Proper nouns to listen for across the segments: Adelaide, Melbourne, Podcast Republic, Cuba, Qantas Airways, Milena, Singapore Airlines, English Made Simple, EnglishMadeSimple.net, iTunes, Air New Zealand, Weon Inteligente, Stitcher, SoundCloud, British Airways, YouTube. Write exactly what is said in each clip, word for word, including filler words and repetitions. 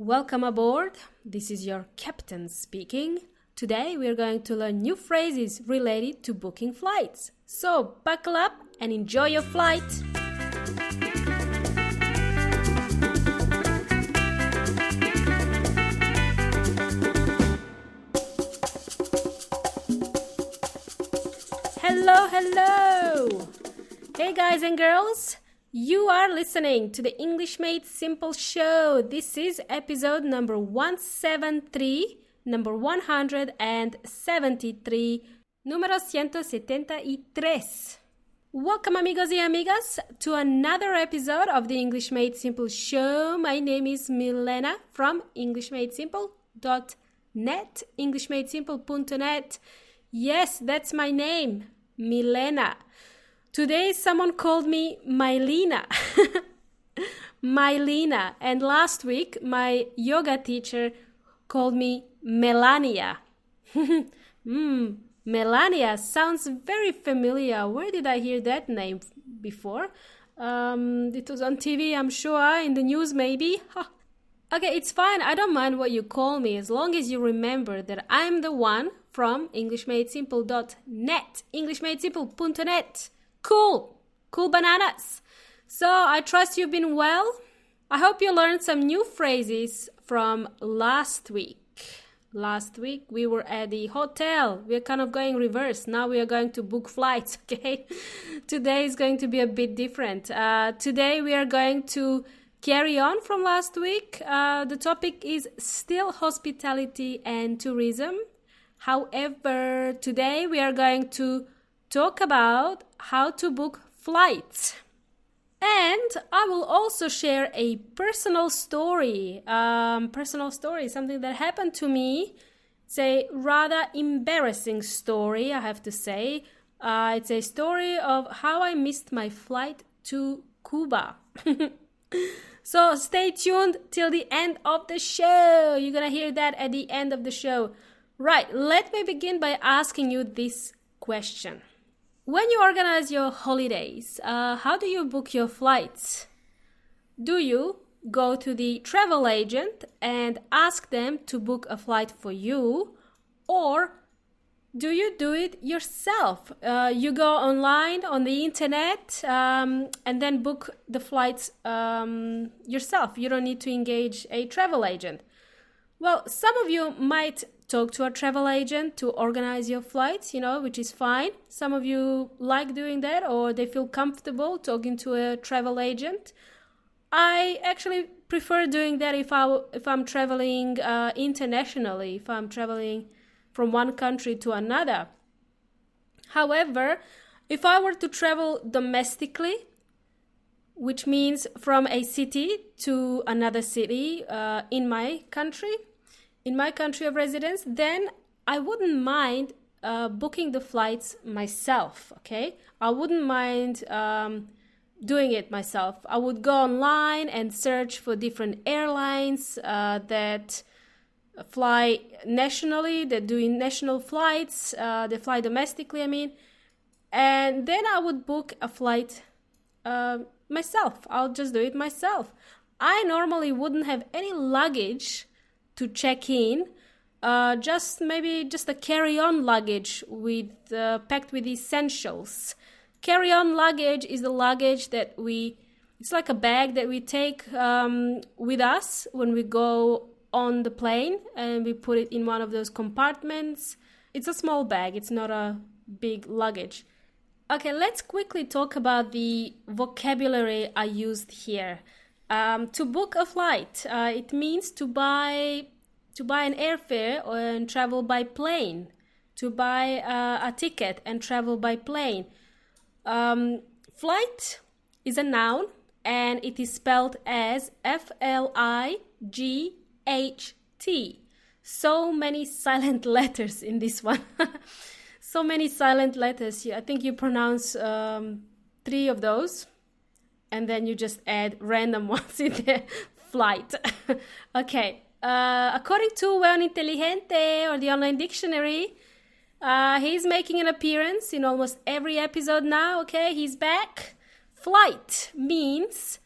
Welcome aboard. This is your captain speaking. Today we are going to learn new phrases related to booking flights. So buckle up and enjoy your flight. Hello, hello. Hey guys and girls. You are listening to the English Made Simple show. This is episode number one seventy-three, number one seventy-three, número ciento setenta y tres. Welcome, amigos y amigas, to another episode of the English Made Simple show. My name is Milena from English Made Simple dot net, English Made Simple dot net. Yes, that's my name, Milena. Today someone called me Milena, Milena, and last week my yoga teacher called me Melania. mm, Melania sounds very familiar. Where did I hear that name before? Um, it was on T V, I'm sure, in the news maybe. Okay, it's fine. I don't mind what you call me as long as you remember that I'm the one from English Made Simple dot net, English Made Simple dot net. Cool, cool bananas. So I trust you've been well. I hope you learned some new phrases from last week. Last week we were at the hotel. We're kind of going reverse. Now we are going to book flights, okay? Today is going to be a bit different. Uh, today we are going to carry on from last week. Uh, the topic is still hospitality and tourism. However, today we are going to talk about how to book flights. And I will also share a personal story, um, personal story, something that happened to me. It's a rather embarrassing story, I have to say. Uh, it's a story of how I missed my flight to Cuba. So stay tuned till the end of the show. You're going to hear that at the end of the show. Right, let me begin by asking you this question. When you organize your holidays, uh, how do you book your flights? Do you go to the travel agent and ask them to book a flight for you? Or do you do it yourself? Uh, you go online on the internet um, and then book the flights um, yourself. You don't need to engage a travel agent. Well, some of you might talk to a travel agent to organize your flights, you know, which is fine. Some of you like doing that or they feel comfortable talking to a travel agent. I actually prefer doing that if, I, if I'm traveling uh, internationally, if I'm traveling from one country to another. However, if I were to travel domestically, which means from a city to another city uh, in my country, in my country of residence, then I wouldn't mind uh, booking the flights myself, okay? I wouldn't mind um, doing it myself. I would go online and search for different airlines uh, that fly nationally, that do national flights, uh, they fly domestically, I mean. And then I would book a flight uh, myself. I'll just do it myself. I normally wouldn't have any luggage to check in, uh, just maybe just a carry-on luggage with uh, packed with essentials. Carry-on luggage is the luggage that we, it's like a bag that we take um, with us when we go on the plane and we put it in one of those compartments. It's a small bag, it's not a big luggage. Okay, let's quickly talk about the vocabulary I used here. Um, to book a flight, uh, it means to buy to buy an airfare and travel by plane, to buy uh, a ticket and travel by plane. Um, flight is a noun and it is spelled as F L I G H T. So many silent letters in this one. So many silent letters. I think you pronounce um, three of those. And then you just add random ones in there. Flight. Okay. Uh, according to Weon Inteligente or the online dictionary, uh, he's making an appearance in almost every episode now. Okay, he's back. Flight means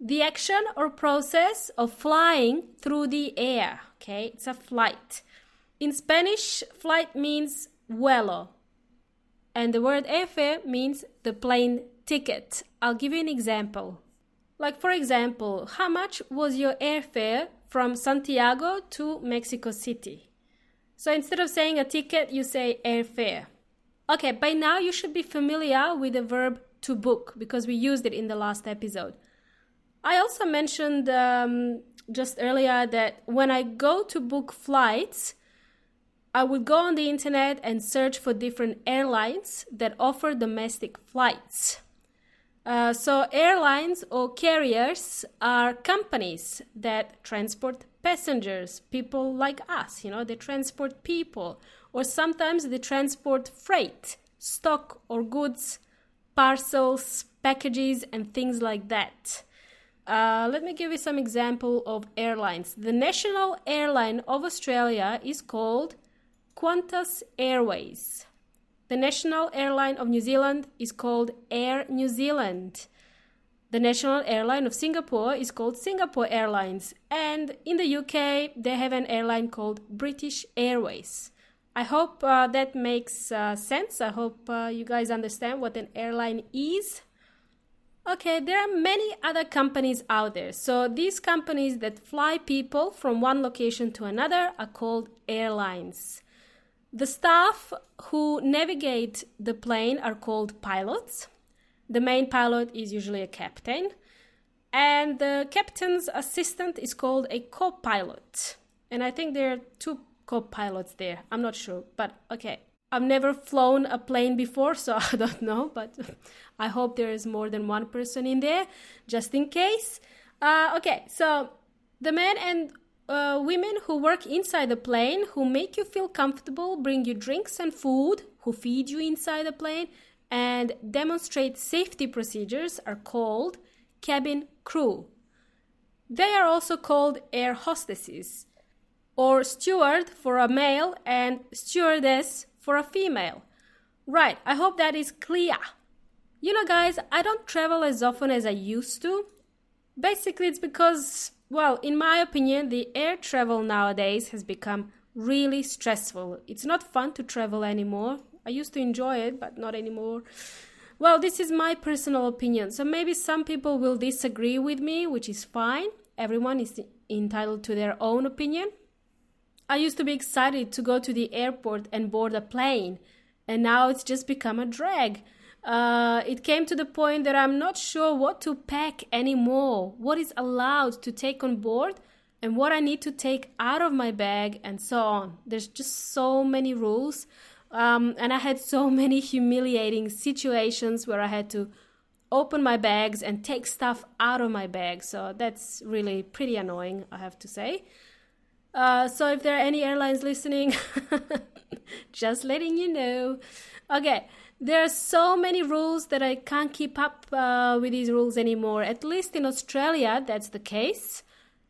the action or process of flying through the air. Okay, it's a flight. In Spanish, flight means vuelo. And the word airfare means the plane ticket. I'll give you an example. Like, for example, how much was your airfare from Santiago to Mexico City? So instead of saying a ticket, you say airfare. Okay, by now you should be familiar with the verb to book because we used it in the last episode. I also mentioned um, just earlier that when I go to book flights, I would go on the internet and search for different airlines that offer domestic flights. Uh, so airlines or carriers are companies that transport passengers, people like us, you know, they transport people, or sometimes they transport freight, stock or goods, parcels, packages, and things like that. Uh, let me give you some example of airlines. The national airline of Australia is called Qantas Airways. The national airline of New Zealand is called Air New Zealand. The national airline of Singapore is called Singapore Airlines. And in the U K, they have an airline called British Airways. I hope uh, that makes uh, sense. I hope uh, you guys understand what an airline is. Okay, there are many other companies out there. So these companies that fly people from one location to another are called airlines. The staff who navigate the plane are called pilots. The main pilot is usually a captain. And the captain's assistant is called a co-pilot. And I think there are two co-pilots there. I'm not sure, but okay. I've never flown a plane before, so I don't know. But I hope there is more than one person in there, just in case. Uh, okay, so the men and Uh, women who work inside the plane, who make you feel comfortable, bring you drinks and food, who feed you inside the plane, and demonstrate safety procedures are called cabin crew. They are also called air hostesses, or steward for a male and stewardess for a female. Right, I hope that is clear. You know, guys, I don't travel as often as I used to. Basically, it's because... Well, in my opinion, the air travel nowadays has become really stressful. It's not fun to travel anymore. I used to enjoy it, but not anymore. Well, this is my personal opinion. So maybe some people will disagree with me, which is fine. Everyone is entitled to their own opinion. I used to be excited to go to the airport and board a plane, and now it's just become a drag. Uh, it came to the point that I'm not sure what to pack anymore, what is allowed to take on board and what I need to take out of my bag and so on. There's just so many rules. Um, and I had so many humiliating situations where I had to open my bags and take stuff out of my bag. So that's really pretty annoying, I have to say. Uh, so if there are any airlines listening, just letting you know. Okay. There are so many rules that I can't keep up uh, with these rules anymore. At least in Australia, that's the case.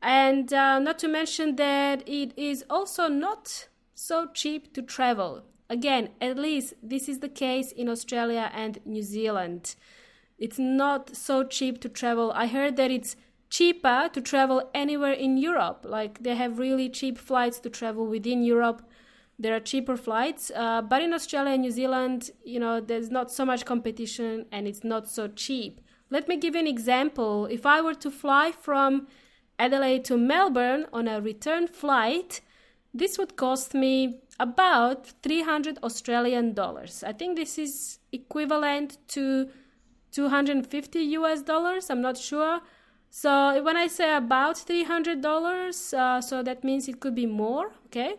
And uh, not to mention that it is also not so cheap to travel. Again, at least this is the case in Australia and New Zealand. It's not so cheap to travel. I heard that it's cheaper to travel anywhere in Europe. Like, they have really cheap flights to travel within Europe. There are cheaper flights, uh, but in Australia and New Zealand, you know, there's not so much competition and it's not so cheap. Let me give you an example. If I were to fly from Adelaide to Melbourne on a return flight, this would cost me about three hundred Australian dollars. I think this is equivalent to two hundred fifty U S dollars. I'm not sure. So when I say about three hundred dollars, uh, so that means it could be more, okay?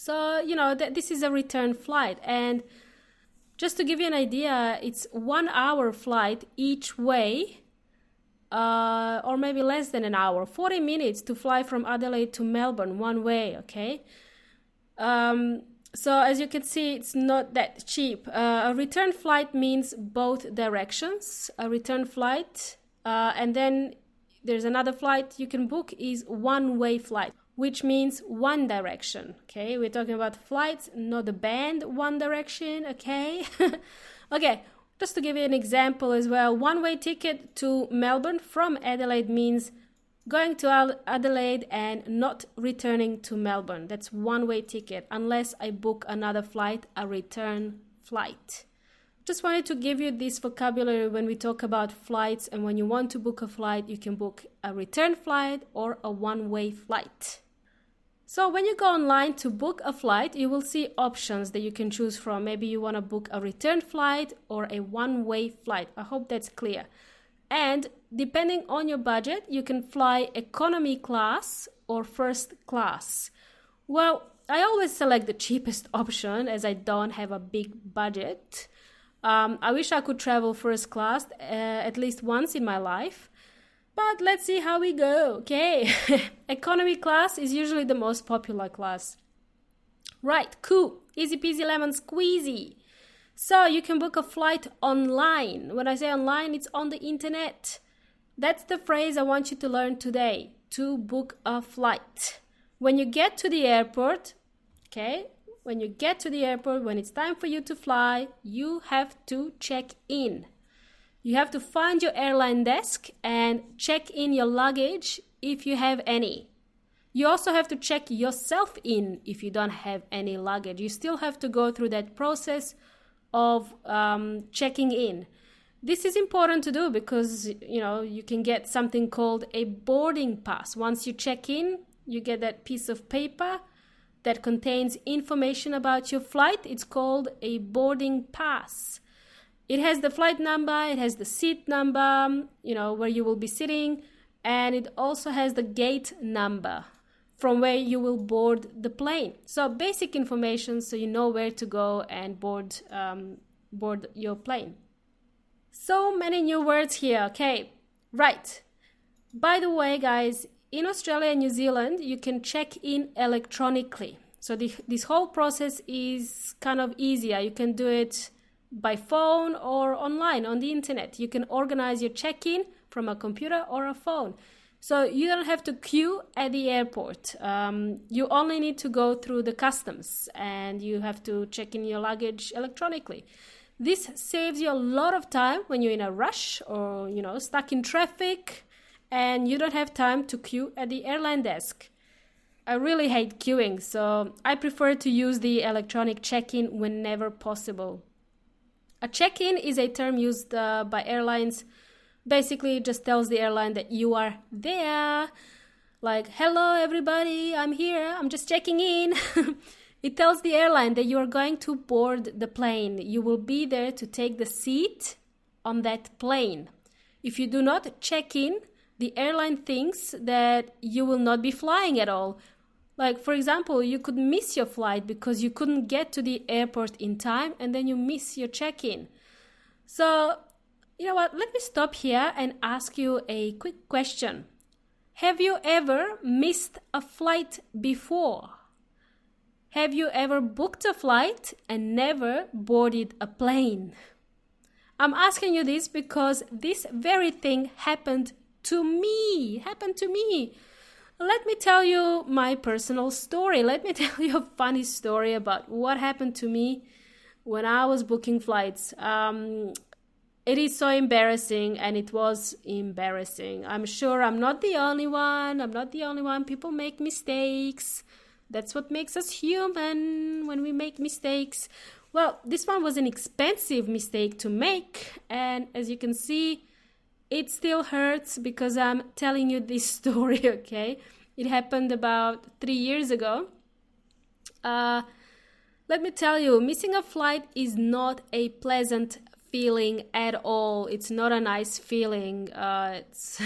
So, you know, th- this is a return flight. And just to give you an idea, it's one hour flight each way, uh, or maybe less than an hour, forty minutes to fly from Adelaide to Melbourne one way, okay? Um, so as you can see, it's not that cheap. Uh, a return flight means both directions, a return flight. Uh, and then there's another flight you can book is one-way flight, which means one direction, okay? We're talking about flights, not the band, one direction, okay? Okay, Just to give you an example as well, one-way ticket to Melbourne from Adelaide means going to Adelaide and not returning to Melbourne. That's one-way ticket, unless I book another flight, a return flight. Just wanted to give you this vocabulary when we talk about flights, and when you want to book a flight, you can book a return flight or a one-way flight. So when you go online to book a flight, you will see options that you can choose from. Maybe you want to book a return flight or a one-way flight. I hope that's clear. And depending on your budget, you can fly economy class or first class. Well, I always select the cheapest option as I don't have a big budget. Um, I wish I could travel first class uh, at least once in my life. But let's see how we go, okay? Economy class is usually the most popular class. Right, cool. Easy peasy lemon squeezy. So you can book a flight online. When I say online, it's on the internet. That's the phrase I want you to learn today, to book a flight. When you get to the airport, okay? When you get to the airport, when it's time for you to fly, you have to check in. You have to find your airline desk and check in your luggage if you have any. You also have to check yourself in if you don't have any luggage. You still have to go through that process of um, checking in. This is important to do because, you know, you can get something called a boarding pass. Once you check in, you get that piece of paper that contains information about your flight. It's called a boarding pass. It has the flight number, it has the seat number, you know, where you will be sitting, and it also has the gate number from where you will board the plane. So basic information so you know where to go and board um, board your plane. So many new words here, okay. Right. By the way, guys, in Australia and New Zealand, you can check in electronically. So the, this whole process is kind of easier. You can do it by phone or online on the internet. You can organize your check-in from a computer or a phone. So you don't have to queue at the airport. Um, you only need to go through the customs and you have to check in your luggage electronically. This saves you a lot of time when you're in a rush or, you know, stuck in traffic and you don't have time to queue at the airline desk. I really hate queuing, so I prefer to use the electronic check-in whenever possible. A check-in is a term used uh, by airlines. Basically, it just tells the airline that you are there. Like, hello, everybody, I'm here. I'm just checking in. It tells the airline that you are going to board the plane. You will be there to take the seat on that plane. If you do not check in, the airline thinks that you will not be flying at all. Like, for example, you could miss your flight because you couldn't get to the airport in time and then you miss your check-in. So, you know what? Let me stop here and ask you a quick question. Have you ever missed a flight before? Have you ever booked a flight and never boarded a plane? I'm asking you this because this very thing happened to me. Happened to me. Let me tell you my personal story. Let me tell you a funny story about what happened to me when I was booking flights. Um, it is so embarrassing, and it was embarrassing. I'm sure I'm not the only one. I'm not the only one. People make mistakes. That's what makes us human, when we make mistakes. Well, this one was an expensive mistake to make, and as you can see, it still hurts because I'm telling you this story, okay? It happened about three years ago. Uh, let me tell you, missing a flight is not a pleasant feeling at all. It's not a nice feeling. Uh, it's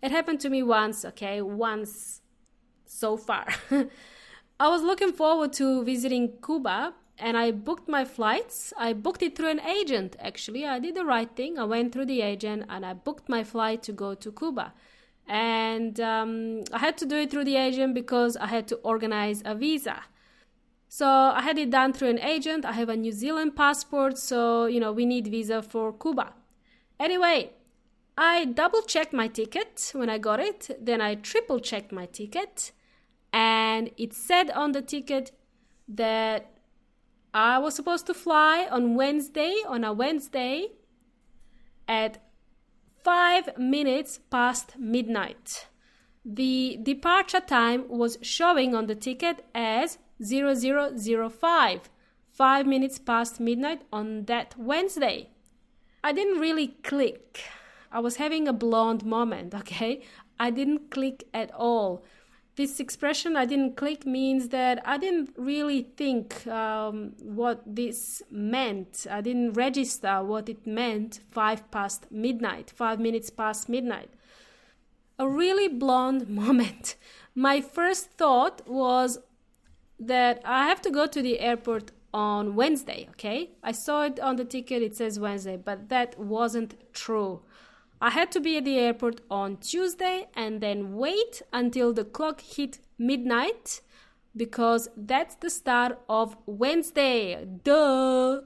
it happened to me once, okay? Once so far. I was looking forward to visiting Cuba, and I booked my flights. I booked it through an agent, actually. I did the right thing. I went through the agent and I booked my flight to go to Cuba. And um, I had to do it through the agent because I had to organize a visa. So I had it done through an agent. I have a New Zealand passport. So, you know, we need visa for Cuba. Anyway, I double-checked my ticket when I got it. Then I triple-checked my ticket. And it said on the ticket that I was supposed to fly on Wednesday, on a Wednesday, at five minutes past midnight. The departure time was showing on the ticket as zero zero zero five, five minutes past midnight on that Wednesday. I didn't really click. I was having a blonde moment, okay? I didn't click at all. This expression, I didn't click, means that I didn't really think um, what this meant. I didn't register what it meant five past midnight, five minutes past midnight. A really blonde moment. My first thought was that I have to go to the airport on Wednesday, okay? I saw it on the ticket, it says Wednesday, but that wasn't true. I had to be at the airport on Tuesday and then wait until the clock hit midnight because that's the start of Wednesday. Duh!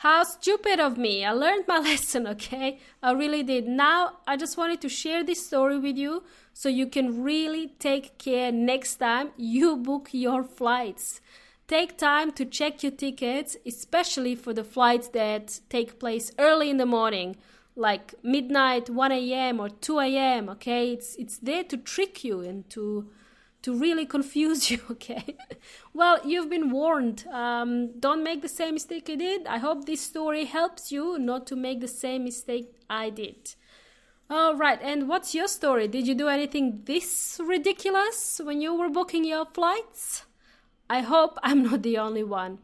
How stupid of me. I learned my lesson, okay? I really did. Now, I just wanted to share this story with you so you can really take care next time you book your flights. Take time to check your tickets, especially for the flights that take place early in the morning. Like midnight, one a.m. or two a.m., okay? It's it's there to trick you and to to really confuse you, okay? Well, you've been warned. Um, don't make the same mistake I did. I hope this story helps you not to make the same mistake I did. All right, and what's your story? Did you do anything this ridiculous when you were booking your flights? I hope I'm not the only one.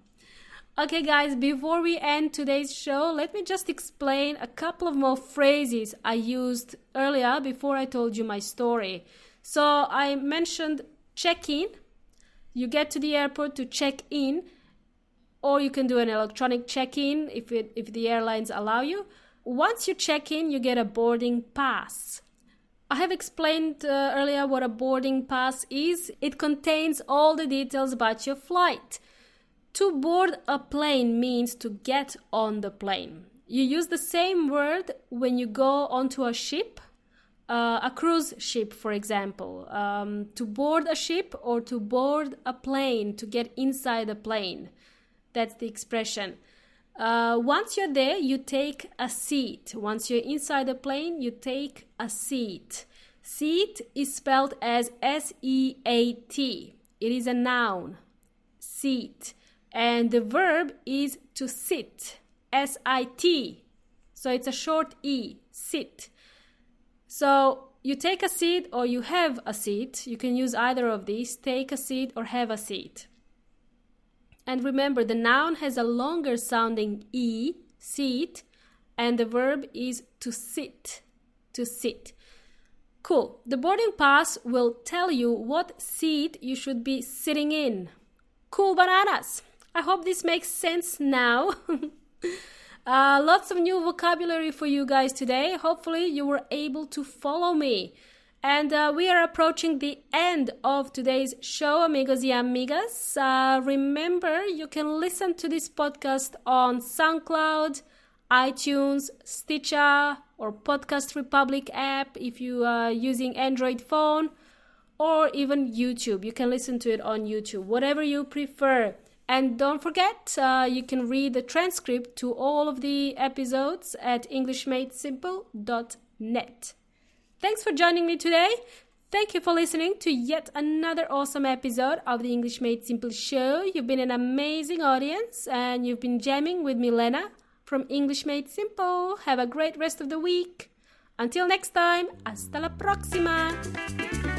Okay, guys, before we end today's show, let me just explain a couple of more phrases I used earlier before I told you my story. So I mentioned check-in. You get to the airport to check in, or you can do an electronic check-in if it, if the airlines allow you. Once you check in, you get a boarding pass. I have explained uh, earlier what a boarding pass is. It contains all the details about your flight. To board a plane means to get on the plane. You use the same word when you go onto a ship, uh, a cruise ship, for example. Um, to board a ship or to board a plane, to get inside a plane. That's the expression. Uh, once you're there, you take a seat. Once you're inside a plane, you take a seat. Seat is spelled as S E A T. It is a noun. Seat. And the verb is to sit, S I T. So it's a short E, sit. So you take a seat or you have a seat. You can use either of these, take a seat or have a seat. And remember, the noun has a longer sounding E, seat, and the verb is to sit, to sit. Cool. The boarding pass will tell you what seat you should be sitting in. Cool bananas. I hope this makes sense now. uh, lots of new vocabulary for you guys today. Hopefully you were able to follow me. And uh, we are approaching the end of today's show, amigos y amigas. Uh, remember, you can listen to this podcast on SoundCloud, iTunes, Stitcher, or Podcast Republic app if you are using Android phone, or even YouTube. You can listen to it on YouTube, whatever you prefer. And don't forget, uh, you can read the transcript to all of the episodes at English Made Simple dot net. Thanks for joining me today. Thank you for listening to yet another awesome episode of the English Made Simple show. You've been an amazing audience and you've been jamming with Milena from English Made Simple. Have a great rest of the week. Until next time, hasta la próxima.